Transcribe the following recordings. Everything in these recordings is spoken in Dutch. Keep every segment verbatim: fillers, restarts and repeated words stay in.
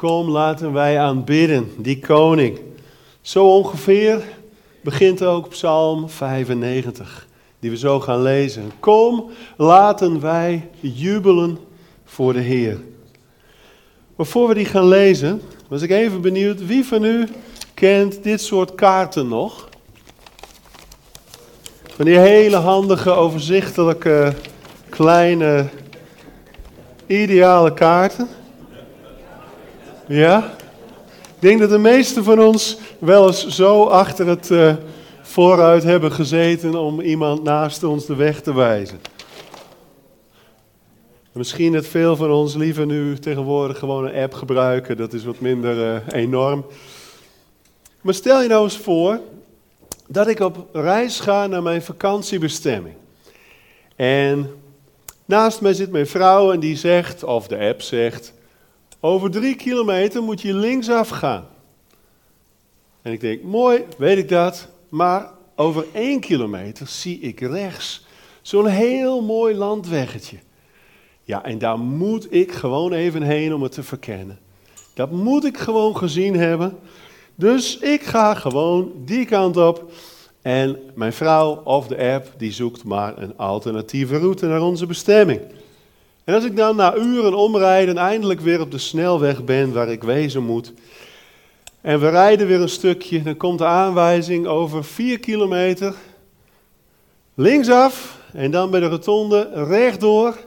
Kom, laten wij aanbidden, die koning. Zo ongeveer begint ook Psalm vijfennegentig, die we zo gaan lezen. Kom, laten wij jubelen voor de Heer. Maar voor we die gaan lezen, was ik even benieuwd, wie van u kent dit soort kaarten nog? Van die hele handige, overzichtelijke, kleine, ideale kaarten. Ja? Ik denk dat de meesten van ons wel eens zo achter het uh, vooruit hebben gezeten om iemand naast ons de weg te wijzen. Misschien dat veel van ons liever nu tegenwoordig gewoon een app gebruiken, dat is wat minder uh, enorm. Maar stel je nou eens voor dat ik op reis ga naar mijn vakantiebestemming. En naast mij zit mijn vrouw en die zegt, of de app zegt, over drie kilometer moet je linksaf gaan. En ik denk, mooi, weet ik dat, maar over één kilometer zie ik rechts zo'n heel mooi landweggetje. Ja, en daar moet ik gewoon even heen om het te verkennen. Dat moet ik gewoon gezien hebben. Dus ik ga gewoon die kant op. En mijn vrouw of de app, die zoekt maar een alternatieve route naar onze bestemming. En als ik dan na uren omrijden eindelijk weer op de snelweg ben waar ik wezen moet. En we rijden weer een stukje. Dan komt de aanwijzing over vier kilometer. Linksaf en dan bij de rotonde rechtdoor.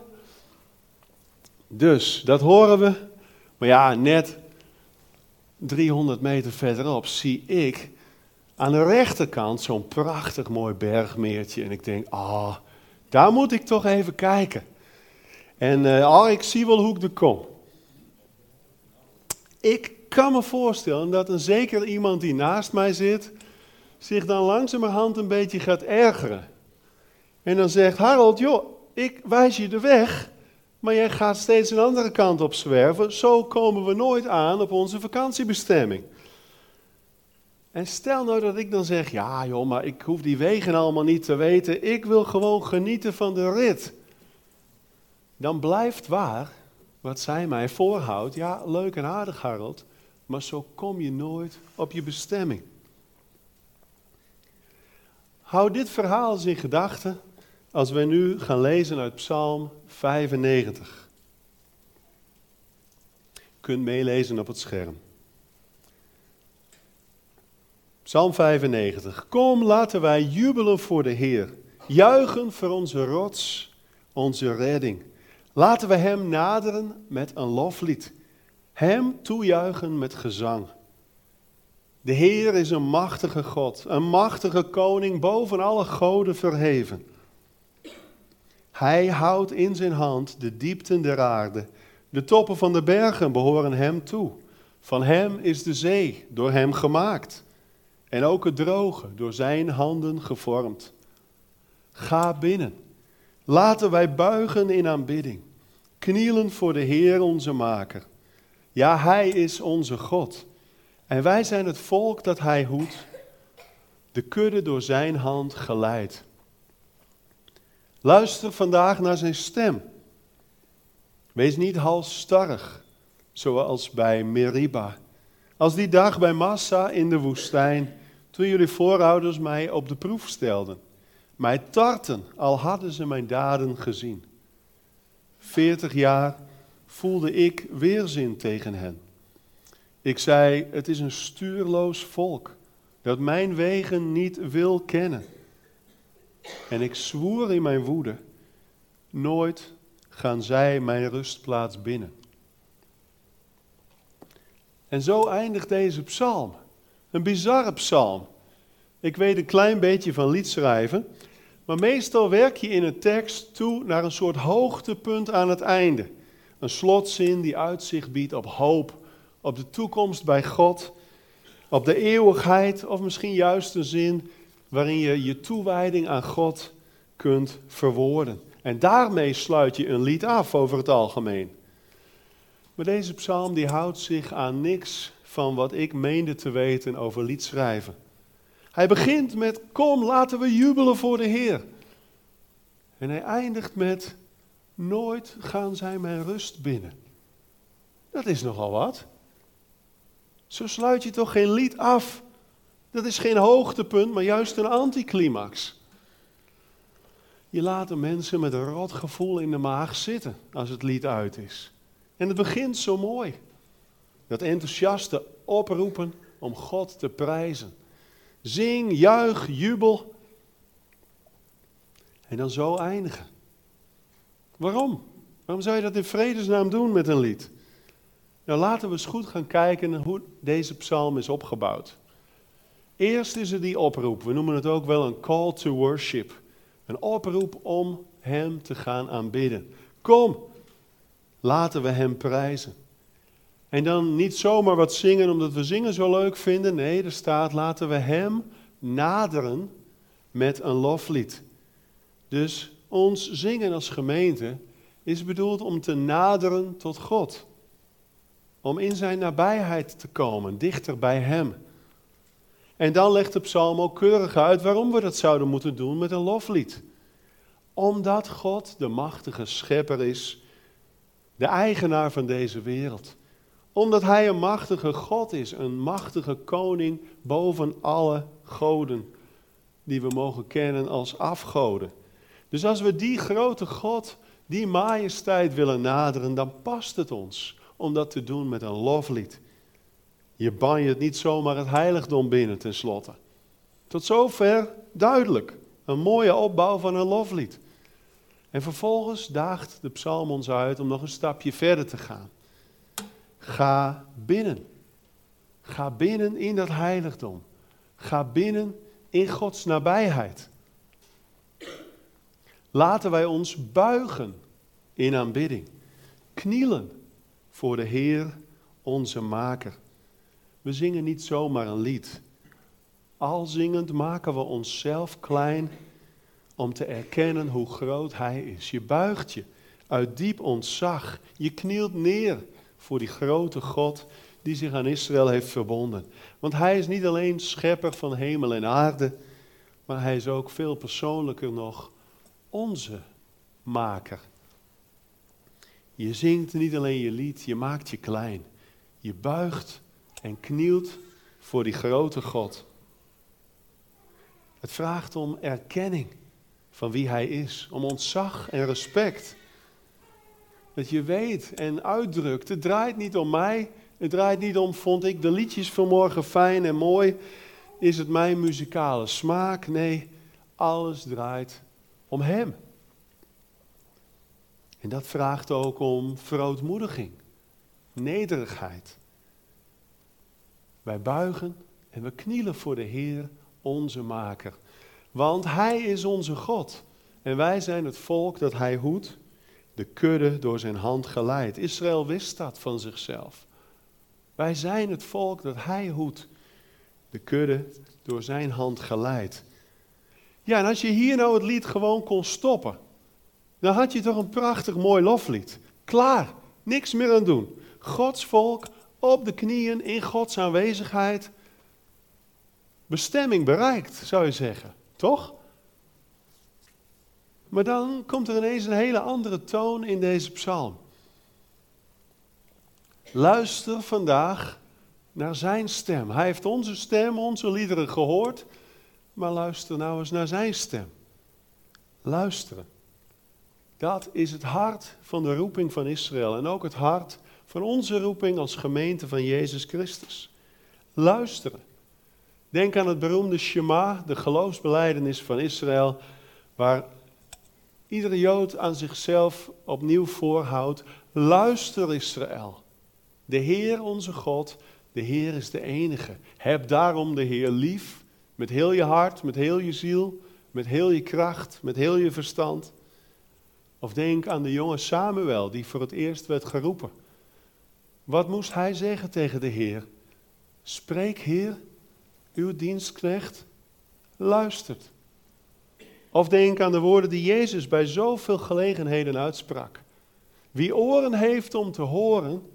Dus, dat horen we. Maar ja, net driehonderd meter verderop zie ik aan de rechterkant zo'n prachtig mooi bergmeertje. En ik denk, ah, oh, daar moet ik toch even kijken. En uh, oh, ik zie wel hoe ik er kom. Ik kan me voorstellen dat een zeker iemand die naast mij zit zich dan langzamerhand een beetje gaat ergeren. En dan zegt, Harold, joh, ik wijs je de weg. Maar jij gaat steeds een andere kant op zwerven. Zo komen we nooit aan op onze vakantiebestemming. En stel nou dat ik dan zeg, ja joh, maar ik hoef die wegen allemaal niet te weten. Ik wil gewoon genieten van de rit. Dan blijft waar wat zij mij voorhoudt. Ja, leuk en aardig Harold, maar zo kom je nooit op je bestemming. Houd dit verhaal eens in gedachten als wij nu gaan lezen uit Psalm vijfennegentig. Je kunt meelezen op het scherm. Psalm vijfennegentig. Kom, laten wij jubelen voor de Heer. Juichen voor onze rots, onze redding. Laten we hem naderen met een loflied. Hem toejuichen met gezang. De Heer is een machtige God, een machtige koning, boven alle goden verheven. Hij houdt in zijn hand de diepten der aarde. De toppen van de bergen behoren hem toe. Van hem is de zee, door hem gemaakt. En ook het droge, door zijn handen gevormd. Ga binnen. Laten wij buigen in aanbidding. Knielen voor de Heer onze Maker. Ja, hij is onze God. En wij zijn het volk dat hij hoedt. De kudde door zijn hand geleid. Luister vandaag naar zijn stem. Wees niet halsstarrig, zoals bij Meriba. Als die dag bij Massa in de woestijn, toen jullie voorouders mij op de proef stelden. Mij tartten, al hadden ze mijn daden gezien. Veertig jaar voelde ik weerzin tegen hen. Ik zei, het is een stuurloos volk, dat mijn wegen niet wil kennen. En ik zwoer in mijn woede, nooit gaan zij mijn rustplaats binnen. En zo eindigt deze psalm. Een bizarre psalm. Ik weet een klein beetje van liedschrijven, maar meestal werk je in een tekst toe naar een soort hoogtepunt aan het einde. Een slotzin die uitzicht biedt op hoop, op de toekomst bij God, op de eeuwigheid of misschien juist een zin waarin je je toewijding aan God kunt verwoorden. En daarmee sluit je een lied af over het algemeen. Maar deze psalm die houdt zich aan niks van wat ik meende te weten over liedschrijven. Hij begint met, kom laten we jubelen voor de Heer. En hij eindigt met, nooit gaan zij mijn rust binnen. Dat is nogal wat. Zo sluit je toch geen lied af. Dat is geen hoogtepunt, maar juist een anticlimax. Je laat de mensen met een rot gevoel in de maag zitten als het lied uit is. En het begint zo mooi. Dat enthousiaste oproepen om God te prijzen. Zing, juich, jubel. En dan zo eindigen. Waarom? Waarom zou je dat in vredesnaam doen met een lied? Nou, laten we eens goed gaan kijken hoe deze psalm is opgebouwd. Eerst is er die oproep. We noemen het ook wel een call to worship. Een oproep om hem te gaan aanbidden. Kom, laten we hem prijzen. En dan niet zomaar wat zingen omdat we zingen zo leuk vinden. Nee, er staat laten we hem naderen met een loflied. Dus ons zingen als gemeente is bedoeld om te naderen tot God. Om in zijn nabijheid te komen, dichter bij hem. En dan legt de psalm ook keurig uit waarom we dat zouden moeten doen met een loflied. Omdat God de machtige schepper is, de eigenaar van deze wereld. Omdat hij een machtige God is, een machtige koning boven alle goden. Die we mogen kennen als afgoden. Dus als we die grote God, die majesteit willen naderen, dan past het ons om dat te doen met een loflied. Je banjert niet zomaar het heiligdom binnen tenslotte. Tot zover duidelijk. Een mooie opbouw van een loflied. En vervolgens daagt de psalm ons uit om nog een stapje verder te gaan. Ga binnen. Ga binnen in dat heiligdom. Ga binnen in Gods nabijheid. Laten wij ons buigen in aanbidding. Knielen voor de Heer, onze Maker. We zingen niet zomaar een lied. Al zingend maken we onszelf klein om te erkennen hoe groot Hij is. Je buigt je uit diep ontzag. Je knielt neer voor die grote God die zich aan Israël heeft verbonden. Want Hij is niet alleen schepper van hemel en aarde, maar Hij is ook veel persoonlijker nog onze Maker. Je zingt niet alleen je lied, je maakt je klein. Je buigt en knielt voor die grote God. Het vraagt om erkenning van wie Hij is. Om ontzag en respect. Dat je weet en uitdrukt. Het draait niet om mij. Het draait niet om, vond ik de liedjes vanmorgen fijn en mooi. Is het mijn muzikale smaak? Nee, alles draait om Hem. En dat vraagt ook om verootmoediging. Nederigheid. Wij buigen en we knielen voor de Heer, onze Maker. Want Hij is onze God. En wij zijn het volk dat Hij hoedt, de kudde door zijn hand geleid. Israël wist dat van zichzelf. Wij zijn het volk dat Hij hoedt, de kudde door zijn hand geleid. Ja, en als je hier nou het lied gewoon kon stoppen, dan had je toch een prachtig mooi loflied. Klaar, niks meer aan doen. Gods volk op de knieën in Gods aanwezigheid. Bestemming bereikt, zou je zeggen. Toch? Maar dan komt er ineens een hele andere toon in deze psalm. Luister vandaag naar zijn stem. Hij heeft onze stem, onze liederen gehoord. Maar luister nou eens naar zijn stem. Luisteren. Dat is het hart van de roeping van Israël. En ook het hart van onze roeping als gemeente van Jezus Christus. Luisteren. Denk aan het beroemde Shema, de geloofsbelijdenis van Israël, waar iedere Jood aan zichzelf opnieuw voorhoudt. Luister Israël, de Heer onze God, de Heer is de enige. Heb daarom de Heer lief, met heel je hart, met heel je ziel, met heel je kracht, met heel je verstand. Of denk aan de jonge Samuel, die voor het eerst werd geroepen. Wat moest hij zeggen tegen de Heer? Spreek, Heer, uw dienstknecht luistert. Of denk aan de woorden die Jezus bij zoveel gelegenheden uitsprak. Wie oren heeft om te horen,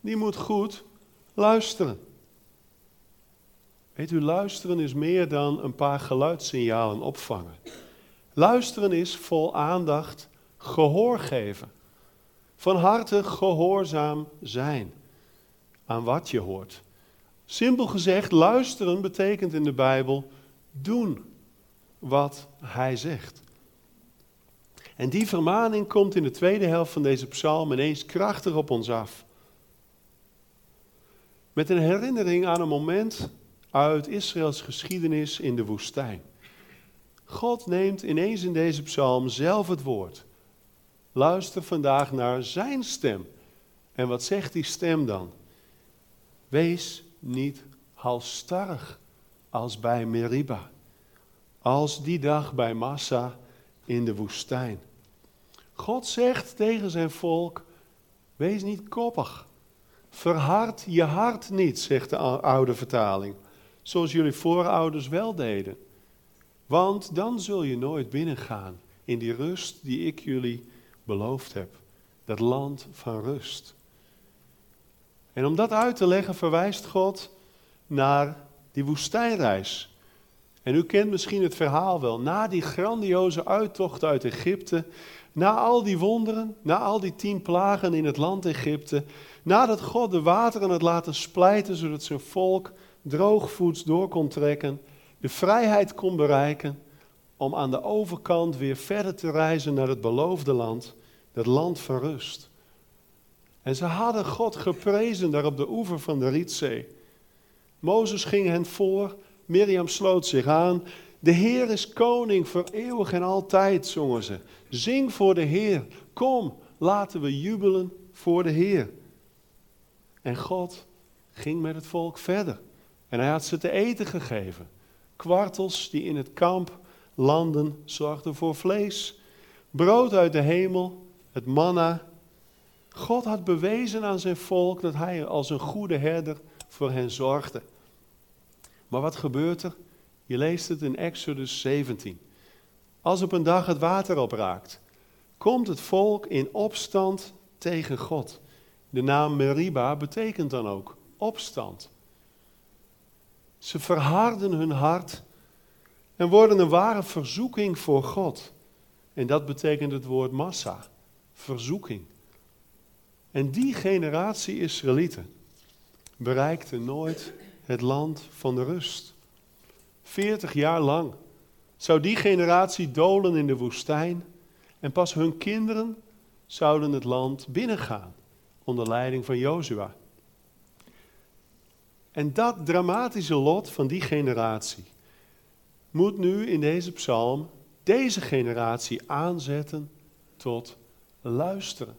die moet goed luisteren. Weet u, luisteren is meer dan een paar geluidssignalen opvangen. Luisteren is vol aandacht gehoor geven. Van harte gehoorzaam zijn aan wat je hoort. Simpel gezegd, luisteren betekent in de Bijbel doen wat hij zegt. En die vermaning komt in de tweede helft van deze psalm ineens krachtig op ons af. Met een herinnering aan een moment uit Israëls geschiedenis in de woestijn. God neemt ineens in deze psalm zelf het woord. Luister vandaag naar zijn stem. En wat zegt die stem dan? Wees niet halsstarrig als bij Meriba, als die dag bij Massa in de woestijn. God zegt tegen zijn volk, wees niet koppig. Verhard je hart niet, zegt de oude vertaling, zoals jullie voorouders wel deden. Want dan zul je nooit binnengaan in die rust die ik jullie beloofd heb. Dat land van rust. En om dat uit te leggen verwijst God naar die woestijnreis. En u kent misschien het verhaal wel. Na die grandioze uittocht uit Egypte, na al die wonderen, na al die tien plagen in het land Egypte, nadat God de wateren had laten splijten zodat zijn volk droogvoets door kon trekken, de vrijheid kon bereiken om aan de overkant weer verder te reizen naar het beloofde land, dat land van rust. En ze hadden God geprezen daar op de oever van de Rietzee. Mozes ging hen voor, Mirjam sloot zich aan. De Heer is koning voor eeuwig en altijd, zongen ze. Zing voor de Heer, kom, laten we jubelen voor de Heer. En God ging met het volk verder. En hij had ze te eten gegeven. Kwartels die in het kamp landen zorgden voor vlees. Brood uit de hemel, het manna. God had bewezen aan zijn volk dat hij als een goede herder voor hen zorgde. Maar wat gebeurt er? Je leest het in Exodus zeventien. Als op een dag het water opraakt, komt het volk in opstand tegen God. De naam Meriba betekent dan ook opstand. Ze verharden hun hart en worden een ware verzoeking voor God. En dat betekent het woord massa, verzoeking. En die generatie Israëlieten bereikte nooit het land van de rust. Veertig jaar lang zou die generatie dolen in de woestijn en pas hun kinderen zouden het land binnengaan onder leiding van Jozua. En dat dramatische lot van die generatie moet nu in deze psalm deze generatie aanzetten tot luisteren,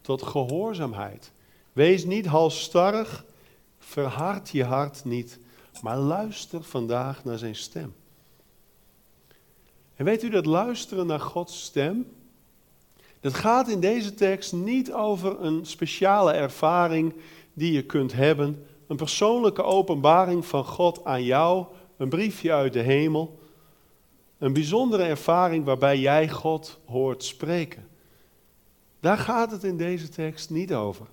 tot gehoorzaamheid. Wees niet halsstarrig, verhard je hart niet, maar luister vandaag naar zijn stem. En weet u dat luisteren naar Gods stem, dat gaat in deze tekst niet over een speciale ervaring die je kunt hebben, een persoonlijke openbaring van God aan jou, een briefje uit de hemel, een bijzondere ervaring waarbij jij God hoort spreken. Daar gaat het in deze tekst niet over.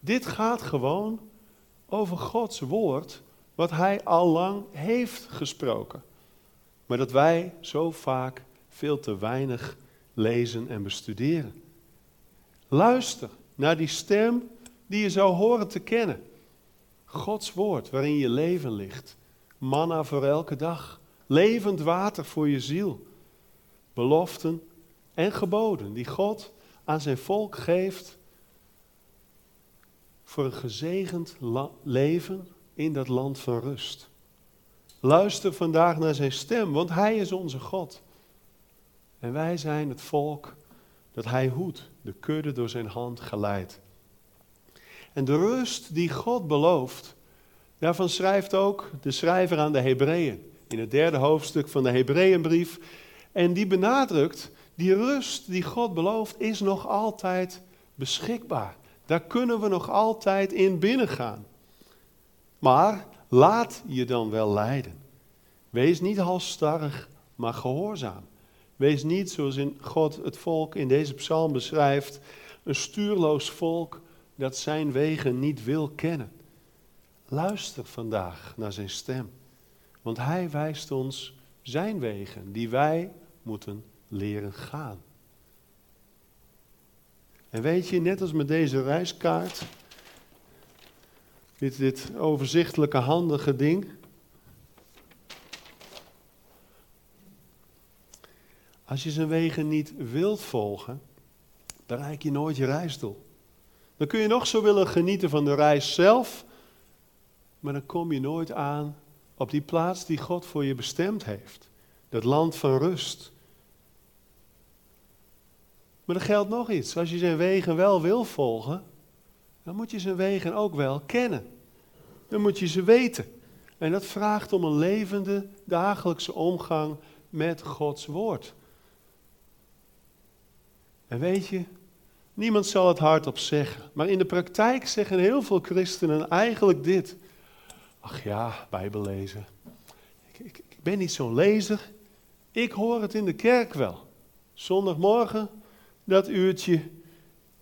Dit gaat gewoon over Gods woord, wat hij al lang heeft gesproken. Maar dat wij zo vaak veel te weinig lezen en bestuderen. Luister naar die stem die je zou horen te kennen. Gods woord waarin je leven ligt. Manna voor elke dag. Levend water voor je ziel. Beloften en geboden die God aan zijn volk geeft voor een gezegend la- leven in dat land van rust. Luister vandaag naar zijn stem, want hij is onze God. En wij zijn het volk dat hij hoedt, de kudde door zijn hand geleid. En de rust die God belooft, daarvan schrijft ook de schrijver aan de Hebreeën, in het derde hoofdstuk van de Hebreeënbrief. En die benadrukt, die rust die God belooft, is nog altijd beschikbaar. Daar kunnen we nog altijd in binnengaan. Maar laat je dan wel leiden. Wees niet halsstarrig, maar gehoorzaam. Wees niet, zoals in God het volk in deze psalm beschrijft, een stuurloos volk dat zijn wegen niet wil kennen. Luister vandaag naar zijn stem, want hij wijst ons zijn wegen die wij moeten leren gaan. En weet je, net als met deze reiskaart, Dit, dit overzichtelijke, handige ding. Als je zijn wegen niet wilt volgen, bereik je nooit je reisdoel. Dan kun je nog zo willen genieten van de reis zelf, maar dan kom je nooit aan op die plaats die God voor je bestemd heeft. Dat land van rust. Maar er geldt nog iets. Als je zijn wegen wel wil volgen, dan moet je zijn wegen ook wel kennen. Dan moet je ze weten. En dat vraagt om een levende, dagelijkse omgang met Gods woord. En weet je, niemand zal het hardop zeggen. Maar in de praktijk zeggen heel veel christenen eigenlijk dit. Ach ja, bijbellezen. Ik, ik, ik ben niet zo'n lezer. Ik hoor het in de kerk wel. Zondagmorgen, dat uurtje,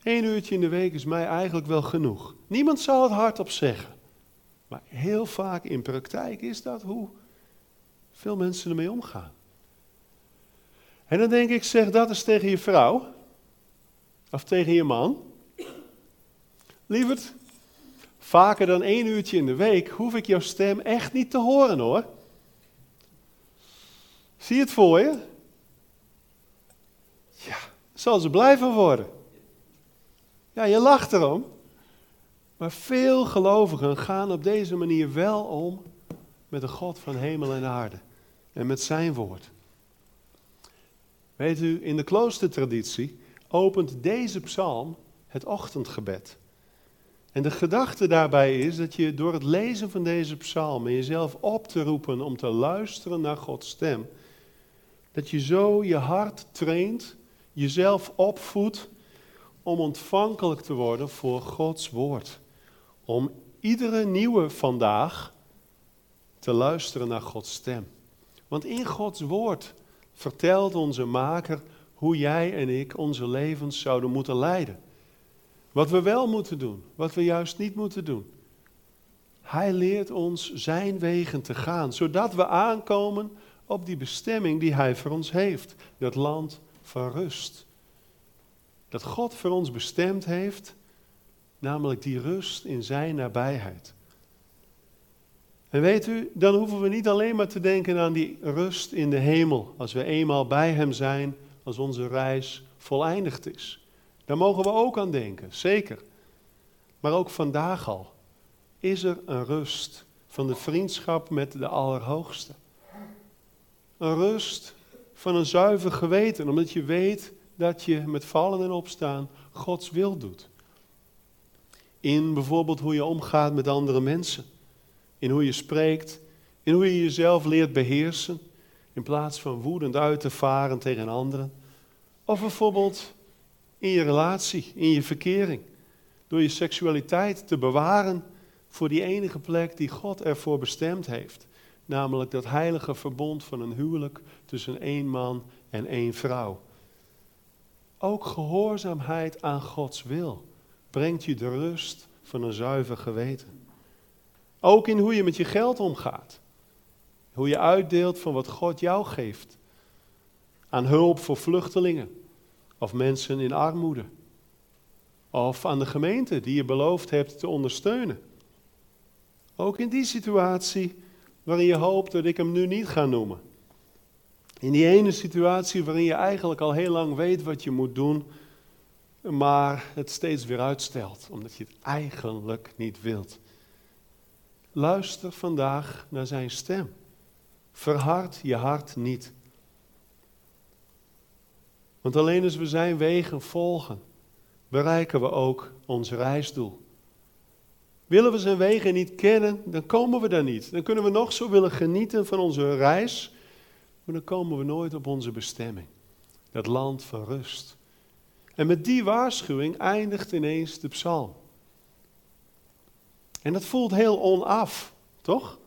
één uurtje in de week is mij eigenlijk wel genoeg. Niemand zal het hardop zeggen. Maar heel vaak in praktijk is dat hoe veel mensen ermee omgaan. En dan denk ik, zeg dat eens tegen je vrouw. Of tegen je man. Lieverd, vaker dan één uurtje in de week hoef ik jouw stem echt niet te horen hoor. Zie het voor je? Ja, daar zal ze blij van worden. Ja, je lacht erom. Maar veel gelovigen gaan op deze manier wel om met de God van hemel en aarde. En met zijn woord. Weet u, in de kloostertraditie opent deze psalm het ochtendgebed. En de gedachte daarbij is dat je door het lezen van deze psalm en jezelf op te roepen om te luisteren naar Gods stem, dat je zo je hart traint, jezelf opvoedt om ontvankelijk te worden voor Gods woord. Om iedere nieuwe vandaag te luisteren naar Gods stem. Want in Gods woord vertelt onze Maker hoe jij en ik onze levens zouden moeten leiden. Wat we wel moeten doen, wat we juist niet moeten doen. Hij leert ons zijn wegen te gaan, zodat we aankomen op die bestemming die hij voor ons heeft. Dat land van rust. Dat God voor ons bestemd heeft, namelijk die rust in zijn nabijheid. En weet u, dan hoeven we niet alleen maar te denken aan die rust in de hemel, als we eenmaal bij hem zijn, als onze reis voleindigd is. Daar mogen we ook aan denken, zeker. Maar ook vandaag al is er een rust van de vriendschap met de Allerhoogste. Een rust van een zuiver geweten, omdat je weet dat je met vallen en opstaan Gods wil doet. In bijvoorbeeld hoe je omgaat met andere mensen. In hoe je spreekt, in hoe je jezelf leert beheersen, in plaats van woedend uit te varen tegen anderen. Of bijvoorbeeld in je relatie, in je verkering. Door je seksualiteit te bewaren voor die enige plek die God ervoor bestemd heeft. Namelijk dat heilige verbond van een huwelijk tussen één man en één vrouw. Ook gehoorzaamheid aan Gods wil brengt je de rust van een zuiver geweten. Ook in hoe je met je geld omgaat. Hoe je uitdeelt van wat God jou geeft. Aan hulp voor vluchtelingen. Of mensen in armoede. Of aan de gemeente die je beloofd hebt te ondersteunen. Ook in die situatie waarin je hoopt dat ik hem nu niet ga noemen. In die ene situatie waarin je eigenlijk al heel lang weet wat je moet doen. Maar het steeds weer uitstelt. Omdat je het eigenlijk niet wilt. Luister vandaag naar zijn stem. Verhard je hart niet. Want alleen als we zijn wegen volgen, bereiken we ook ons reisdoel. Willen we zijn wegen niet kennen, dan komen we daar niet. Dan kunnen we nog zo willen genieten van onze reis, maar dan komen we nooit op onze bestemming. Dat land van rust. En met die waarschuwing eindigt ineens de psalm. En dat voelt heel onaf, toch?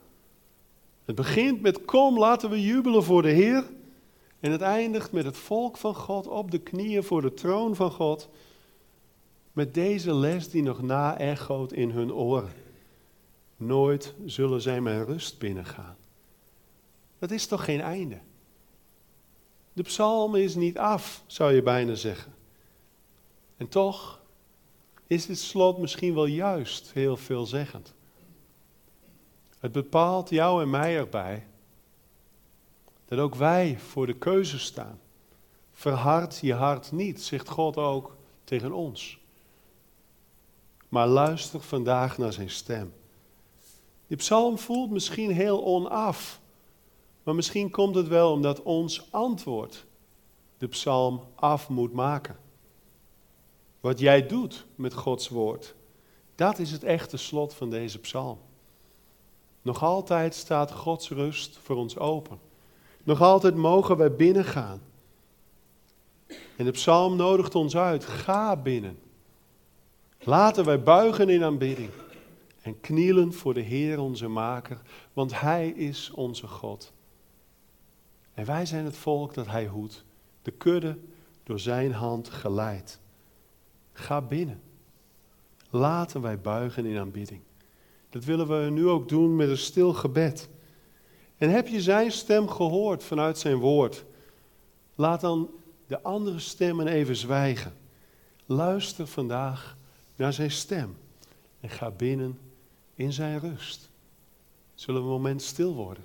Het begint met kom, laten we jubelen voor de Heer. En het eindigt met het volk van God op de knieën voor de troon van God. Met deze les die nog na-echoot in hun oren. Nooit zullen zij mijn rust binnengaan. Dat is toch geen einde? De psalm is niet af, zou je bijna zeggen. En toch is dit slot misschien wel juist heel veelzeggend. Het bepaalt jou en mij erbij dat ook wij voor de keuze staan. Verhard je hart niet, zegt God ook tegen ons. Maar luister vandaag naar zijn stem. Die psalm voelt misschien heel onaf. Maar misschien komt het wel omdat ons antwoord de psalm af moet maken. Wat jij doet met Gods woord, dat is het echte slot van deze psalm. Nog altijd staat Gods rust voor ons open. Nog altijd mogen wij binnengaan. En de psalm nodigt ons uit, ga binnen. Laten wij buigen in aanbidding en knielen voor de Heer onze Maker, want Hij is onze God. En wij zijn het volk dat Hij hoedt, de kudde door zijn hand geleid. Ga binnen. Laten wij buigen in aanbidding. Dat willen we nu ook doen met een stil gebed. En heb je zijn stem gehoord vanuit zijn woord? Laat dan de andere stemmen even zwijgen. Luister vandaag naar zijn stem en ga binnen in zijn rust. Zullen we een moment stil worden?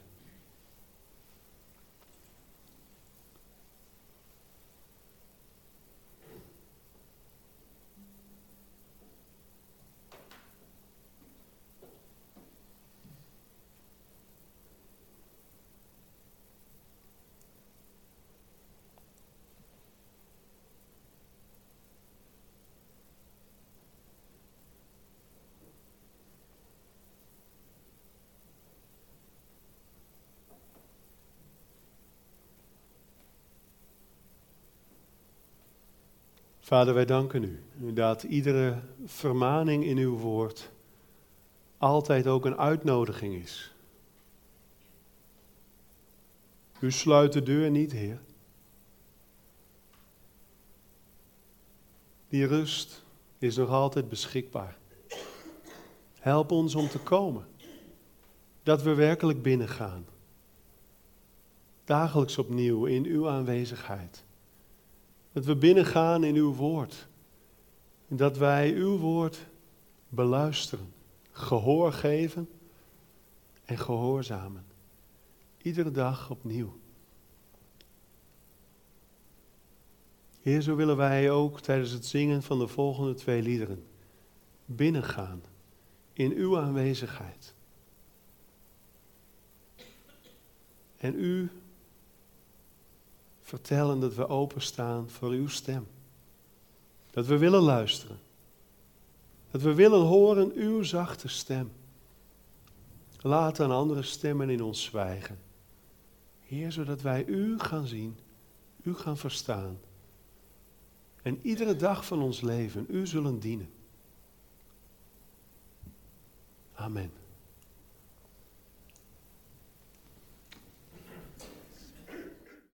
Vader, wij danken u dat iedere vermaning in uw woord altijd ook een uitnodiging is. U sluit de deur niet, Heer. Die rust is nog altijd beschikbaar. Help ons om te komen, dat we werkelijk binnengaan. Dagelijks opnieuw in uw aanwezigheid. Dat we binnengaan in uw woord. En dat wij uw woord beluisteren, gehoor geven en gehoorzamen. Iedere dag opnieuw. Heer, zo willen wij ook tijdens het zingen van de volgende twee liederen binnengaan in uw aanwezigheid. En u vertellen dat we openstaan voor uw stem. Dat we willen luisteren. Dat we willen horen uw zachte stem. Laat aan andere stemmen in ons zwijgen. Heer, zodat wij u gaan zien, u gaan verstaan. En iedere dag van ons leven u zullen dienen. Amen.